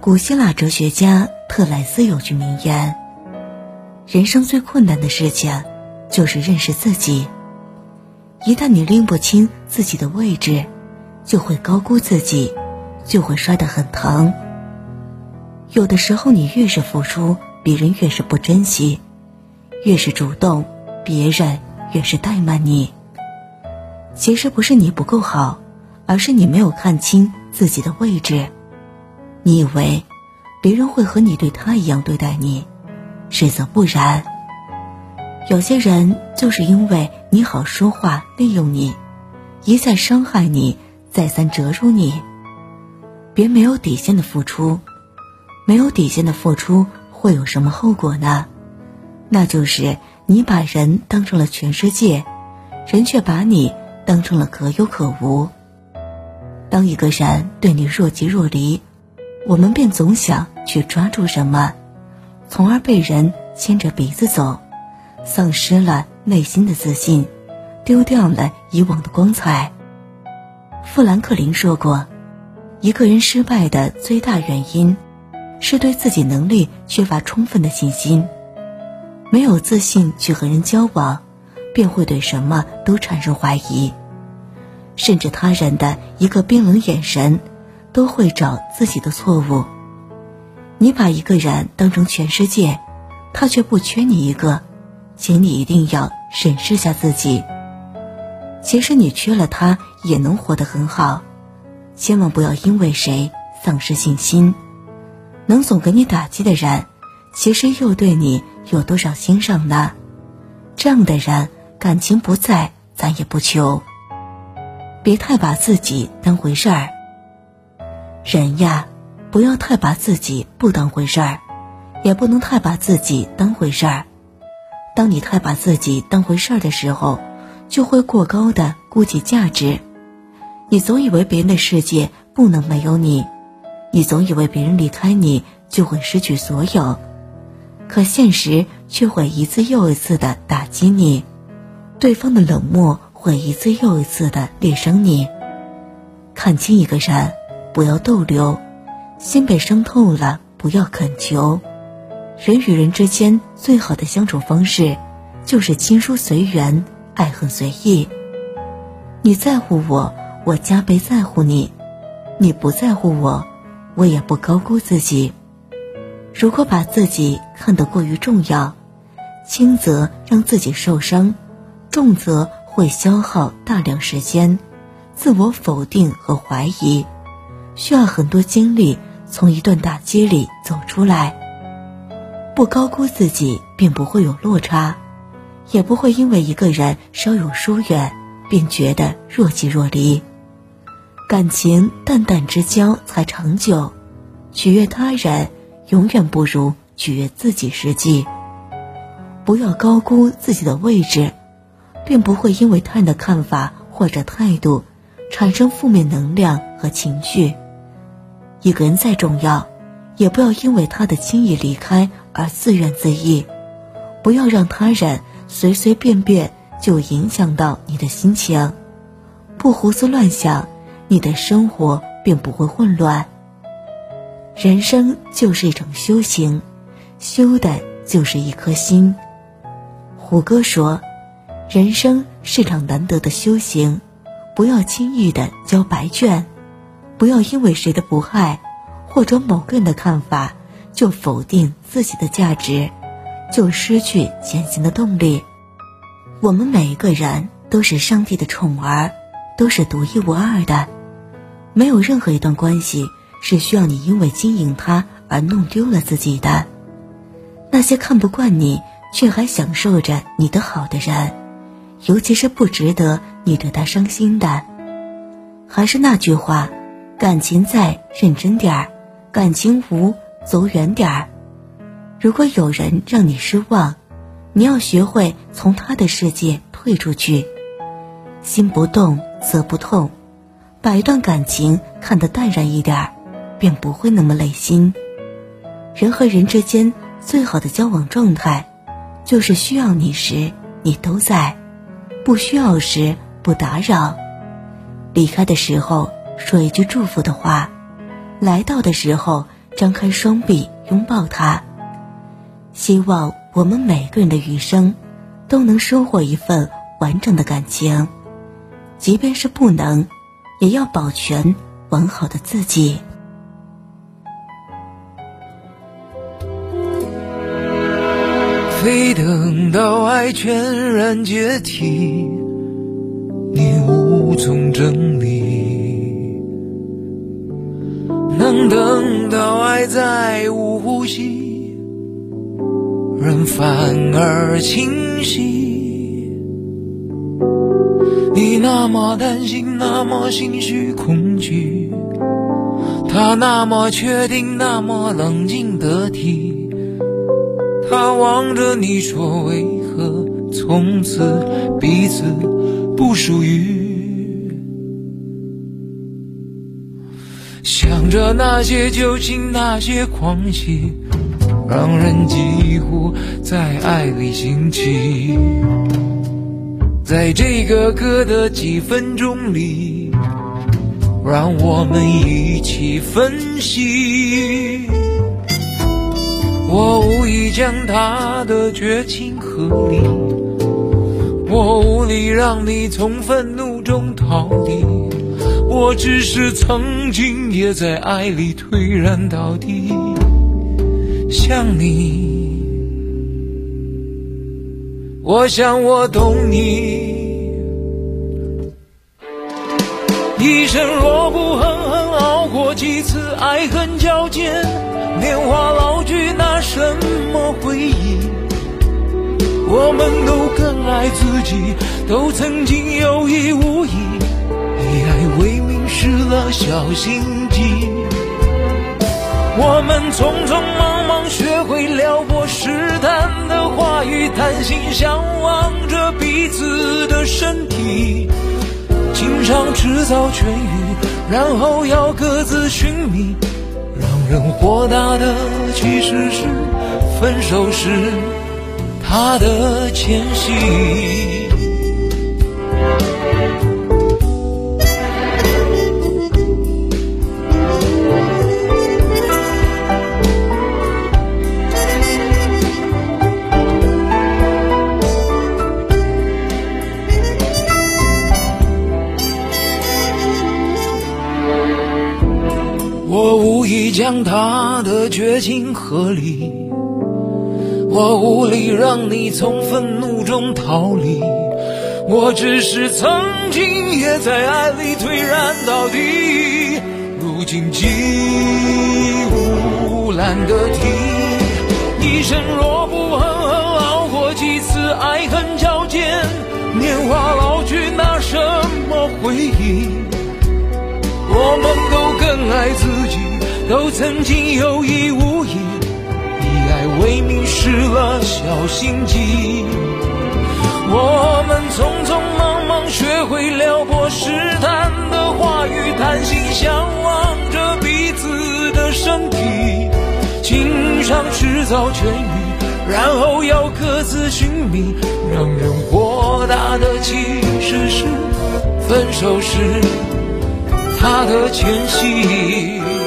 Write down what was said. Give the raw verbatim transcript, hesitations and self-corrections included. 古希腊哲学家特莱斯有句名言：人生最困难的事情就是认识自己。一旦你拎不清自己的位置，就会高估自己，就会摔得很疼。有的时候你越是付出，别人越是不珍惜，越是主动，别人越是怠慢你。其实不是你不够好，而是你没有看清自己的位置。你以为别人会和你对他一样对待你，实则不然。有些人就是因为你好说话，利用你，一再伤害你，再三折辱你。别没有底线的付出，没有底线的付出会有什么后果呢？那就是你把人当成了全世界，人却把你当成了可有可无。当一个人对你若即若离，我们便总想去抓住什么，从而被人牵着鼻子走，丧失了内心的自信，丢掉了以往的光彩。富兰克林说过，一个人失败的最大原因是对自己能力缺乏充分的信心。没有自信去和人交往，便会对什么都产生怀疑，甚至他人的一个冰冷眼神都会找自己的错误。你把一个人当成全世界，他却不缺你一个，请你一定要审视下自己。其实你缺了他也能活得很好，千万不要因为谁丧失信心。能总给你打击的人，其实又对你有多少欣赏呢？这样的人，感情不在，咱也不求。别太把自己当回事儿。人呀，不要太把自己不当回事儿，也不能太把自己当回事儿。当你太把自己当回事儿的时候，就会过高的估计价值。你总以为别人的世界不能没有你，你总以为别人离开你就会失去所有，可现实却会一次又一次的打击你，对方的冷漠会一次又一次的裂伤你。看清一个人，不要逗留，心被伤透了不要恳求。人与人之间最好的相处方式就是亲疏随缘，爱恨随意。你在乎我，我加倍在乎你；你不在乎我，我也不高估自己。如果把自己看得过于重要，轻则让自己受伤，重则会消耗大量时间，自我否定和怀疑，需要很多精力从一段打击里走出来。不高估自己，便不会有落差，也不会因为一个人稍有疏远便觉得若即若离。感情淡淡之交才长久，取悦他人永远不如取悦自己实际。不要高估自己的位置，并不会因为他人的看法或者态度产生负面能量和情绪。一个人再重要，也不要因为他的轻易离开而自怨自艾。不要让他人随随便便就影响到你的心情，不胡思乱想，你的生活便不会混乱。人生就是一种修行，修的就是一颗心。胡歌说，人生是场难得的修行，不要轻易的交白卷，不要因为谁的不害或者某个人的看法就否定自己的价值，就失去前行的动力。我们每一个人都是上帝的宠儿，都是独一无二的，没有任何一段关系是需要你因为经营它而弄丢了自己的。那些看不惯你却还享受着你的好的人，尤其是不值得你对他伤心的。还是那句话，感情在认真点儿，感情无走远点儿。如果有人让你失望，你要学会从他的世界退出去。心不动则不痛，把一段感情看得淡然一点儿，便不会那么累心。人和人之间最好的交往状态，就是需要你时你都在，不需要时不打扰。离开的时候说一句祝福的话，来到的时候张开双臂拥抱它。希望我们每个人的余生都能收获一份完整的感情，即便是不能，也要保全完好的自己。非等到爱全然解体，你无从整理，能等到爱再无呼吸，人反而清晰。你那么担心，那么心绪恐惧，他那么确定，那么冷静得体，他望着你说，为何从此彼此不属于？想着那些旧情，那些狂喜，让人几乎在爱里兴起。在这个歌的几分钟里，让我们一起分析。我无意将他的绝情合理，我无力让你从愤怒中逃离，我只是曾经也在爱里颓然倒地，想你，我想我懂你。一生若不狠狠熬过几次爱恨交煎，年华老去，那什么回忆？我们都更爱自己，都曾经有意无意，以爱为名失了小心机。我们匆匆忙忙学会撩拨试探的话语，贪心向往着彼此的身体，情伤迟早痊愈，然后要各自寻觅。人豁达的其实是分手时他的前夕。我无意将他的绝情合理，我无力让你从愤怒中逃离，我只是曾经也在爱里颓然到底，如今几乎懒得提。一生若不狠狠熬过几次爱恨交煎，年华老去，那什么回忆？我们都更爱自己，都曾经有意无意，以爱为名失了小心机。我们匆匆忙忙学会撩拨试探的话语，贪心向往着彼此的身体，情伤迟早痊愈，然后要各自寻觅。让人豁达的其实是分手时他的前夕。